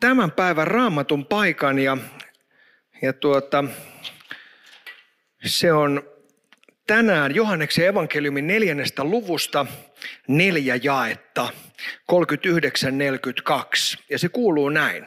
tämän päivän Raamatun paikan se on tänään Johanneksen evankeliumin 4. luvusta 4 jaetta 39-42 ja se kuuluu näin.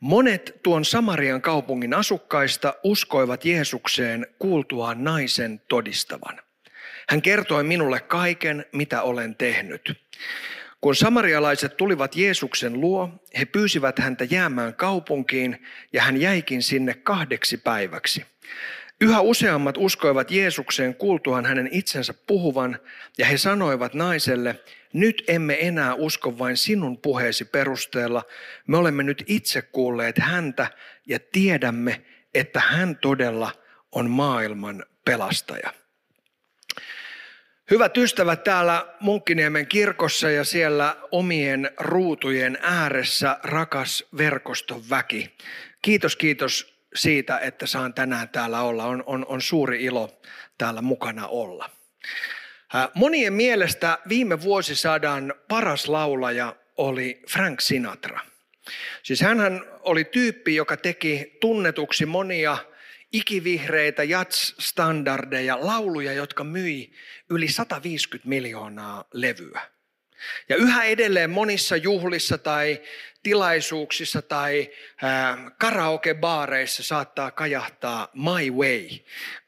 Monet tuon Samarian kaupungin asukkaista uskoivat Jeesukseen kuultuaan naisen todistavan. Hän kertoi minulle kaiken, mitä olen tehnyt. Kun samarialaiset tulivat Jeesuksen luo, he pyysivät häntä jäämään kaupunkiin ja hän jäikin sinne 2 päiväksi. Yhä useammat uskoivat Jeesukseen kuultuaan hänen itsensä puhuvan ja he sanoivat naiselle, nyt emme enää usko vain sinun puheesi perusteella, me olemme nyt itse kuulleet häntä ja tiedämme, että hän todella on maailman pelastaja. Hyvät ystävät, täällä Munkkiniemen kirkossa ja siellä omien ruutujen ääressä rakas verkoston väki. Kiitos siitä, että saan tänään täällä olla. On suuri ilo täällä mukana olla. Monien mielestä viime vuosisadan paras laulaja oli Frank Sinatra. Siis hänhän oli tyyppi, joka teki tunnetuksi monia ikivihreitä jazz-standardeja, lauluja, jotka myi yli 150 miljoonaa levyä. Ja yhä edelleen monissa juhlissa tai tilaisuuksissa tai karaokebaareissa saattaa kajahtaa My Way,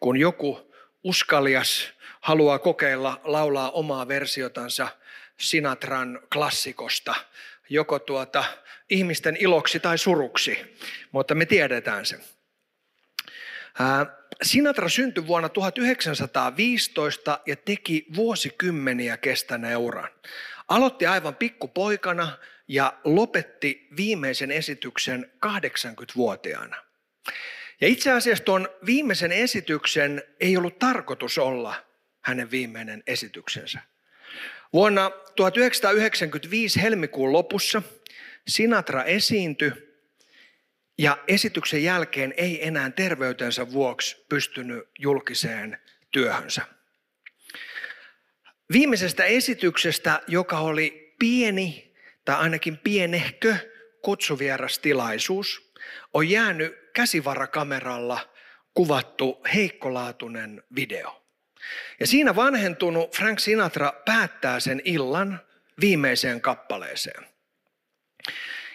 kun joku uskalias haluaa kokeilla laulaa omaa versiotansa Sinatran klassikosta, joko ihmisten iloksi tai suruksi, mutta me tiedetään sen. Sinatra syntyi vuonna 1915 ja teki vuosikymmeniä kestäneen uran. Aloitti aivan pikkupoikana ja lopetti viimeisen esityksen 80-vuotiaana. Ja itse asiassa tuon viimeisen esityksen ei ollut tarkoitus olla hänen viimeinen esityksensä. Vuonna 1995 helmikuun lopussa Sinatra esiintyi. Ja esityksen jälkeen ei enää terveytensä vuoksi pystynyt julkiseen työhönsä. Viimeisestä esityksestä, joka oli pieni tai ainakin pienehkö kutsuvierastilaisuus, on jäänyt käsivarakameralla kuvattu heikkolaatuinen video. Ja siinä vanhentunut Frank Sinatra päättää sen illan viimeiseen kappaleeseen.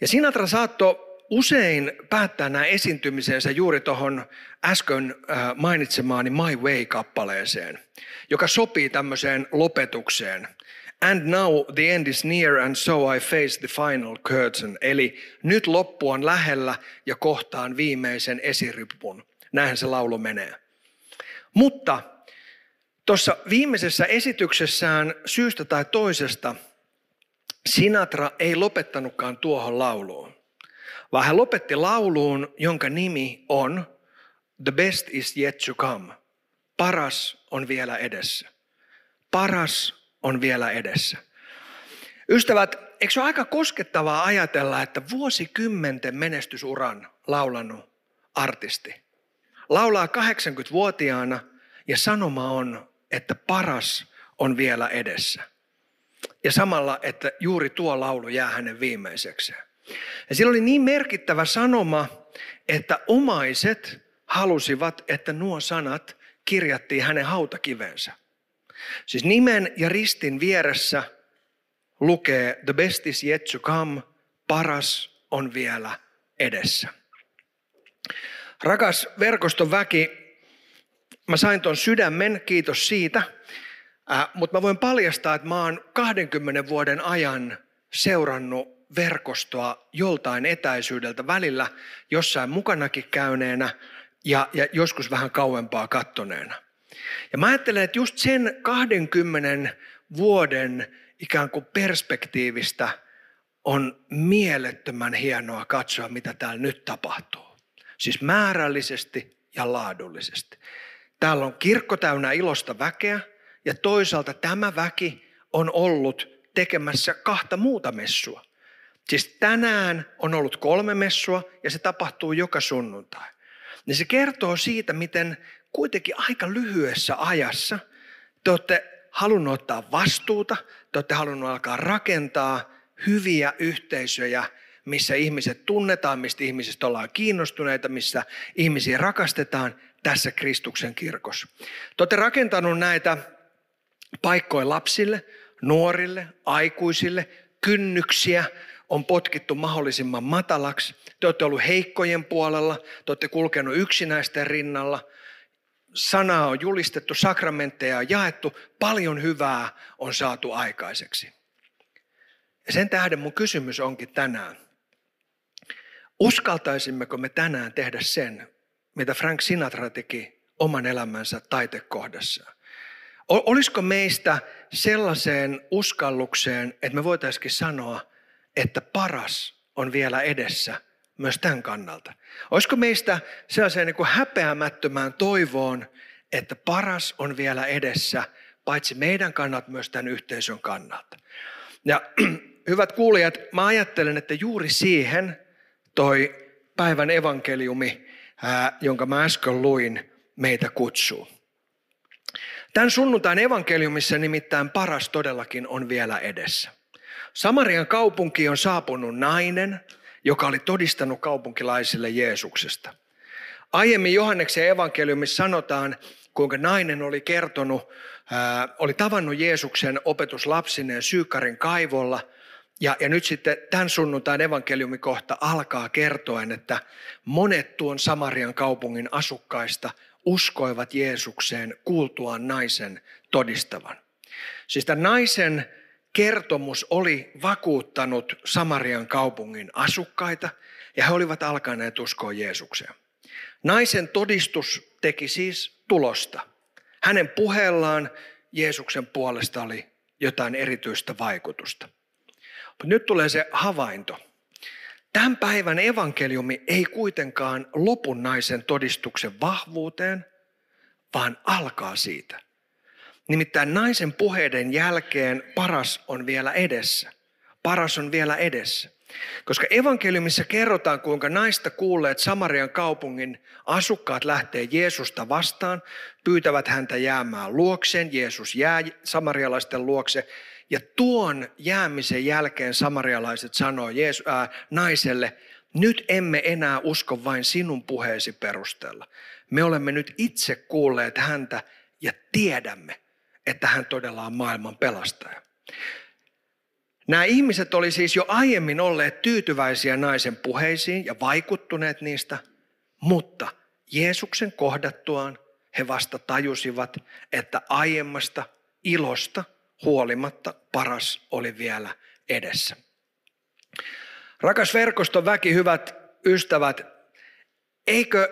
Ja Sinatra saattoi usein päättää nämä esiintymisensä juuri tuohon äsken mainitsemaani My Way-kappaleeseen, joka sopii tämmöiseen lopetukseen. And now the end is near and so I face the final curtain. Eli nyt loppu on lähellä ja kohtaan viimeisen esiripun. Näinhän se laulu menee. Mutta tuossa viimeisessä esityksessään syystä tai toisesta Sinatra ei lopettanutkaan tuohon lauluun. Vaan hän lopetti lauluun, jonka nimi on The Best is Yet to Come. Paras on vielä edessä. Paras on vielä edessä. Ystävät, eikö se ole aika koskettavaa ajatella, että vuosikymmenten menestysuran laulanut artisti laulaa 80-vuotiaana ja sanoma on, että paras on vielä edessä. Ja samalla, että juuri tuo laulu jää hänen viimeisekseen. Ja sillä oli niin merkittävä sanoma, että omaiset halusivat, että nuo sanat kirjattiin hänen hautakivensä. Siis nimen ja ristin vieressä lukee The Best is Yet to Come, paras on vielä edessä. Rakas verkoston väki, mä sain ton sydämen, kiitos siitä, mutta mä voin paljastaa, että mä oon 20 vuoden ajan seurannut verkostoa joltain etäisyydeltä välillä, jossain mukanakin käyneenä ja joskus vähän kauempaa kattoneena. Ja mä ajattelen, että just sen 20 vuoden ikään kuin perspektiivistä on mielettömän hienoa katsoa, mitä täällä nyt tapahtuu. Siis määrällisesti ja laadullisesti. Täällä on kirkko täynnä ilosta väkeä ja toisaalta tämä väki on ollut tekemässä kahta muuta messua. Siis tänään on ollut 3 messua ja se tapahtuu joka sunnuntai. Niin se kertoo siitä, miten kuitenkin aika lyhyessä ajassa te olette halunnut ottaa vastuuta, te olette halunnut alkaa rakentaa hyviä yhteisöjä, missä ihmiset tunnetaan, mistä ihmisistä ollaan kiinnostuneita, missä ihmisiä rakastetaan tässä Kristuksen kirkossa. Te olette rakentanut näitä paikkoja lapsille, nuorille, aikuisille, kynnyksiä on potkittu mahdollisimman matalaksi. Te olette olleet heikkojen puolella, te olette kulkenut yksinäisten rinnalla. Sanaa on julistettu, sakramentteja on jaettu, paljon hyvää on saatu aikaiseksi. Ja sen tähden mun kysymys onkin tänään. Uskaltaisimmeko me tänään tehdä sen, mitä Frank Sinatra teki oman elämänsä taitekohdassa? Olisiko meistä sellaiseen uskallukseen, että me voitaisiin sanoa, että paras on vielä edessä myös tämän kannalta? Olisiko meistä sellaiseen niin kuin häpeämättömään toivoon, että paras on vielä edessä, paitsi meidän kannalta, myös tämän yhteisön kannalta? Ja hyvät kuulijat, mä ajattelen, että juuri siihen toi päivän evankeliumi, jonka mä äsken luin, meitä kutsuu. Tämän sunnuntain evankeliumissa nimittäin paras todellakin on vielä edessä. Samarian kaupunkiin on saapunut nainen, joka oli todistanut kaupunkilaisille Jeesuksesta. Aiemmin Johanneksen evankeliumissa sanotaan, kuinka nainen oli kertonut, oli tavannut Jeesuksen opetuslapsineen Sykarin kaivolla. Ja nyt sitten tämän sunnuntain evankeliumikohta alkaa kertoen, että monet tuon Samarian kaupungin asukkaista uskoivat Jeesukseen kuultuaan naisen todistavan. Siis tämän naisen kertomus oli vakuuttanut Samarian kaupungin asukkaita ja he olivat alkaneet uskoa Jeesukseen. Naisen todistus teki siis tulosta. Hänen puheellaan Jeesuksen puolesta oli jotain erityistä vaikutusta. Mutta nyt tulee se havainto. Tämän päivän evankeliumi ei kuitenkaan lopu naisen todistuksen vahvuuteen, vaan alkaa siitä. Nimittäin naisen puheiden jälkeen paras on vielä edessä. Paras on vielä edessä. Koska evankeliumissa kerrotaan, kuinka naista kuulleet Samarian kaupungin asukkaat lähtee Jeesusta vastaan, pyytävät häntä jäämään luokseen, Jeesus jää samarialaisten luokse. Ja tuon jäämisen jälkeen samarialaiset sanoo naiselle, nyt emme enää usko vain sinun puheesi perusteella. Me olemme nyt itse kuulleet häntä ja tiedämme, että hän todella on maailman pelastaja. Nämä ihmiset oli siis jo aiemmin olleet tyytyväisiä naisen puheisiin ja vaikuttuneet niistä, mutta Jeesuksen kohdattuaan he vasta tajusivat, että aiemmasta ilosta huolimatta paras oli vielä edessä. Rakas verkoston väki, hyvät ystävät, eikö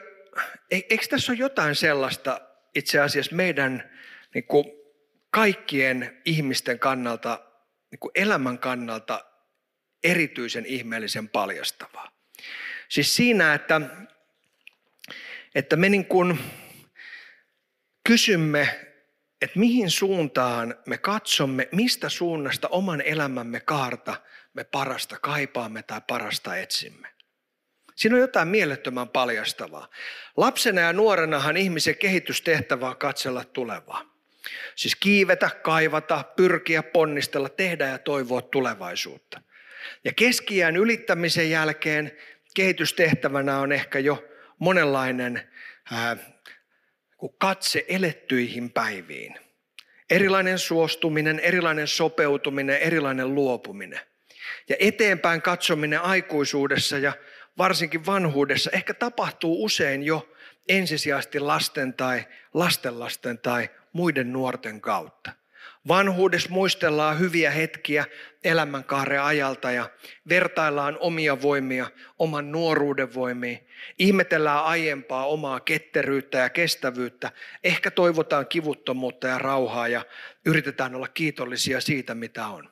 tässä ole jotain sellaista itse asiassa meidän niin kuin kaikkien ihmisten kannalta, niin kuin elämän kannalta erityisen ihmeellisen paljastavaa? Siis siinä, että me niin kuin kysymme, että mihin suuntaan me katsomme, mistä suunnasta oman elämämme kaarta me parasta kaipaamme tai parasta etsimme. Siinä on jotain mielettömän paljastavaa. Lapsena ja nuorenahan ihmisen kehitystehtävä on katsella tulevaa. Siis kiivetä, kaivata, pyrkiä, ponnistella, tehdä ja toivoa tulevaisuutta. Ja keski-iän ylittämisen jälkeen kehitystehtävänä on ehkä jo monenlainen katse elettyihin päiviin. Erilainen suostuminen, erilainen sopeutuminen, erilainen luopuminen. Ja eteenpäin katsominen aikuisuudessa ja varsinkin vanhuudessa ehkä tapahtuu usein jo ensisijaisesti lasten tai lastenlasten tai muiden nuorten kautta. Vanhuudessa muistellaan hyviä hetkiä elämänkaaren ajalta ja vertaillaan omia voimia, oman nuoruuden voimiin. Ihmetellään aiempaa omaa ketteryyttä ja kestävyyttä. Ehkä toivotaan kivuttomuutta ja rauhaa ja yritetään olla kiitollisia siitä, mitä on.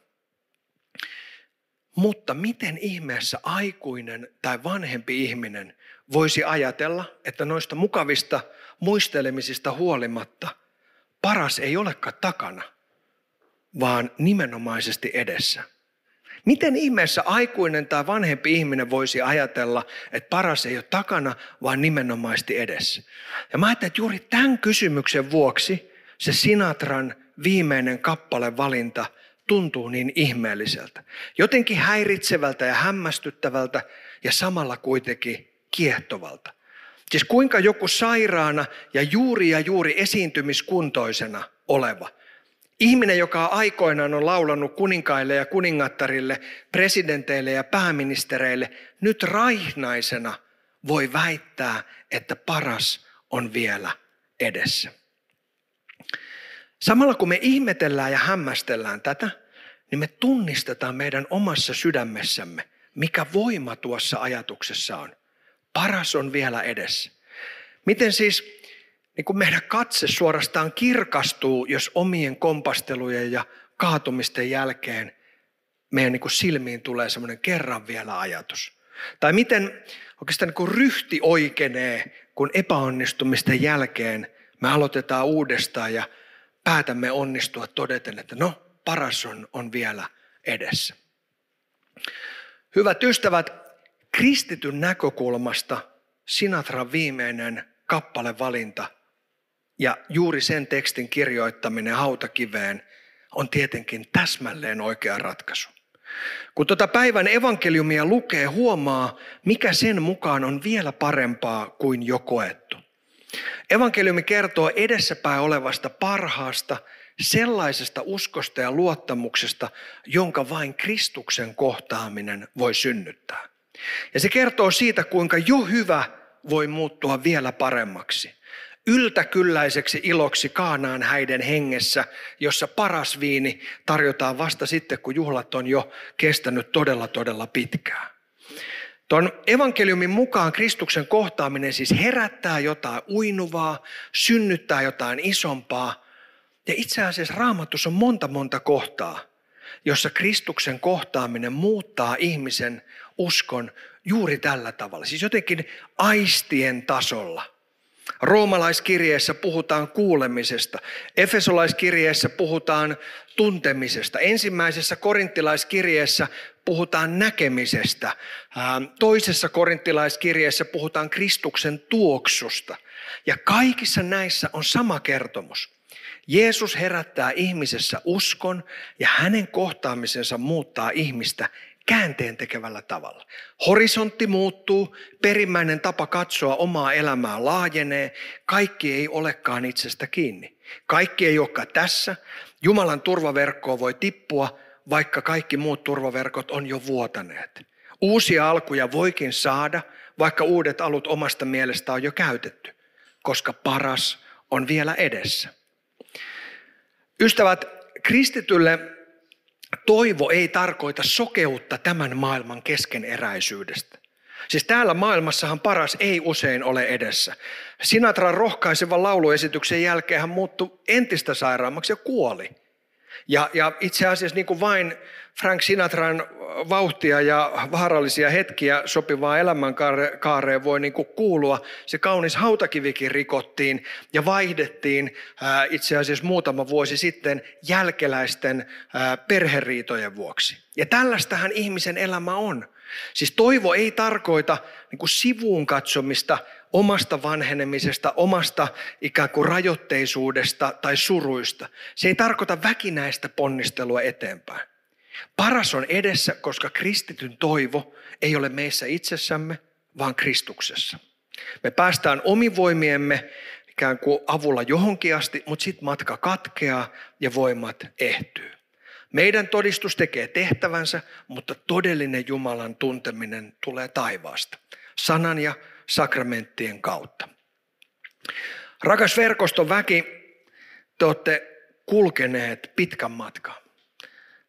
Mutta miten ihmeessä aikuinen tai vanhempi ihminen voisi ajatella, että noista mukavista muistelemisista huolimatta paras ei olekaan takana, vaan nimenomaisesti edessä? Miten ihmeessä aikuinen tai vanhempi ihminen voisi ajatella, että paras ei ole takana, vaan nimenomaisesti edessä? Ja mä ajattelin, että juuri tämän kysymyksen vuoksi se Sinatran viimeinen kappalevalinta tuntuu niin ihmeelliseltä, jotenkin häiritsevältä ja hämmästyttävältä ja samalla kuitenkin kiehtovalta. Siis kuinka joku sairaana ja juuri esiintymiskuntoisena oleva ihminen, joka aikoinaan on laulanut kuninkaille ja kuningattarille, presidenteille ja pääministereille, nyt raihnaisena voi väittää, että paras on vielä edessä. Samalla kun me ihmetellään ja hämmästellään tätä, niin me tunnistetaan meidän omassa sydämessämme, mikä voima tuossa ajatuksessa on. Paras on vielä edessä. Miten siis niin kun meidän katse suorastaan kirkastuu, jos omien kompastelujen ja kaatumisten jälkeen meidän niin kun silmiin tulee semmoinen kerran vielä ajatus. Tai miten oikeastaan niin kun ryhti oikeenee, kun epäonnistumisten jälkeen me aloitetaan uudestaan ja päätämme onnistua todeten, että no, paras on vielä edessä. Hyvät ystävät, kristityn näkökulmasta Sinatran viimeinen kappalevalinta ja juuri sen tekstin kirjoittaminen hautakiveen on tietenkin täsmälleen oikea ratkaisu. Kun tuota päivän evankeliumia lukee, huomaa, mikä sen mukaan on vielä parempaa kuin jo koettu. Evankeliumi kertoo edessäpäin olevasta parhaasta, sellaisesta uskosta ja luottamuksesta, jonka vain Kristuksen kohtaaminen voi synnyttää. Ja se kertoo siitä, kuinka jo hyvä voi muuttua vielä paremmaksi. Yltäkylläiseksi iloksi Kaanaan häiden hengessä, jossa paras viini tarjotaan vasta sitten, kun juhlat on jo kestänyt todella pitkään. Tuon evankeliumin mukaan Kristuksen kohtaaminen siis herättää jotain uinuvaa, synnyttää jotain isompaa. Ja itse asiassa Raamatussa on monta kohtaa, jossa Kristuksen kohtaaminen muuttaa ihmisen uskon juuri tällä tavalla. Siis jotenkin aistien tasolla. Roomalaiskirjeessä puhutaan kuulemisesta. Efesolaiskirjeessä puhutaan tuntemisesta. Ensimmäisessä korinttilaiskirjeessä puhutaan näkemisestä. Toisessa korinttilaiskirjeessä puhutaan Kristuksen tuoksusta. Ja kaikissa näissä on sama kertomus. Jeesus herättää ihmisessä uskon ja hänen kohtaamisensa muuttaa ihmistä käänteentekevällä tavalla. Horisontti muuttuu, perimmäinen tapa katsoa omaa elämää laajenee, kaikki ei olekaan itsestä kiinni. Kaikki ei olekaan tässä, Jumalan turvaverkkoa voi tippua, vaikka kaikki muut turvaverkot on jo vuotaneet. Uusia alkuja voikin saada, vaikka uudet alut omasta mielestä on jo käytetty, koska paras on vielä edessä. Ystävät, kristitylle toivo ei tarkoita sokeutta tämän maailman keskeneräisyydestä. Siis täällä maailmassahan paras ei usein ole edessä. Sinatran rohkaisevan lauluesityksen jälkeen hän muuttui entistä sairaammaksi ja kuoli. Ja itse asiassa niin kuin vain Frank Sinatran vauhtia ja vaarallisia hetkiä sopivaa elämänkaareen voi niin kuin kuulua. Se kaunis hautakivikin rikottiin ja vaihdettiin itse asiassa muutama vuosi sitten jälkeläisten perheriitojen vuoksi. Ja tällaistähän ihmisen elämä on. Siis toivo ei tarkoita niin kuin sivuun katsomista, omasta vanhenemisesta, omasta ikään kuin rajoitteisuudesta tai suruista. Se ei tarkoita väkinäistä ponnistelua eteenpäin. Paras on edessä, koska kristityn toivo ei ole meissä itsessämme, vaan Kristuksessa. Me päästään omivoimiemme ikään kuin avulla johonkin asti, mutta sitten matka katkeaa ja voimat ehtyy. Meidän todistus tekee tehtävänsä, mutta todellinen Jumalan tunteminen tulee taivaasta, sanan ja sakramenttien kautta. Rakas verkoston väki, te olette kulkeneet pitkän matkan.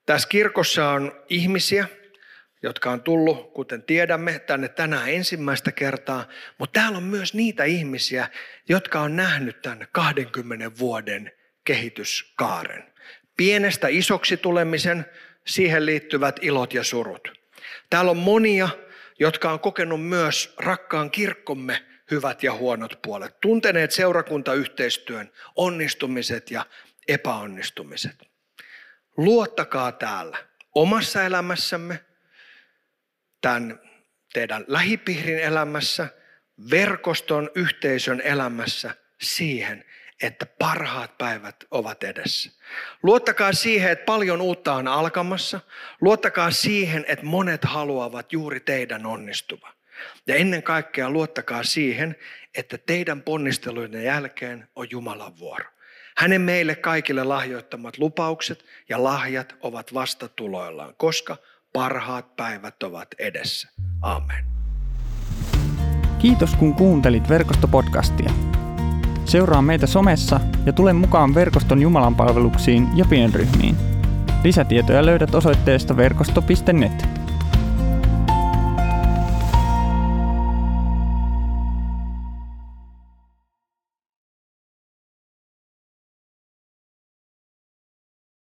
Tässä kirkossa on ihmisiä, jotka on tullut, kuten tiedämme, tänne tänään ensimmäistä kertaa, mutta täällä on myös niitä ihmisiä, jotka on nähnyt tämän 20 vuoden kehityskaaren. Pienestä isoksi tulemisen, siihen liittyvät ilot ja surut. Täällä on monia, jotka on kokenut myös rakkaan kirkkomme hyvät ja huonot puolet, tunteneet seurakuntayhteistyön onnistumiset ja epäonnistumiset. Luottakaa täällä omassa elämässämme, tämän teidän lähipiirin elämässä, verkoston, yhteisön elämässä siihen, että parhaat päivät ovat edessä. Luottakaa siihen, että paljon uutta on alkamassa. Luottakaa siihen, että monet haluavat juuri teidän onnistuvan. Ja ennen kaikkea luottakaa siihen, että teidän ponnisteluiden jälkeen on Jumalan vuoro. Hänen meille kaikille lahjoittamat lupaukset ja lahjat ovat vasta tuloillaan, koska parhaat päivät ovat edessä. Amen. Kiitos kun kuuntelit verkostopodcastia. Seuraa meitä somessa ja tule mukaan verkoston jumalanpalveluksiin ja pienryhmiin. Lisätietoja löydät osoitteesta verkosto.net.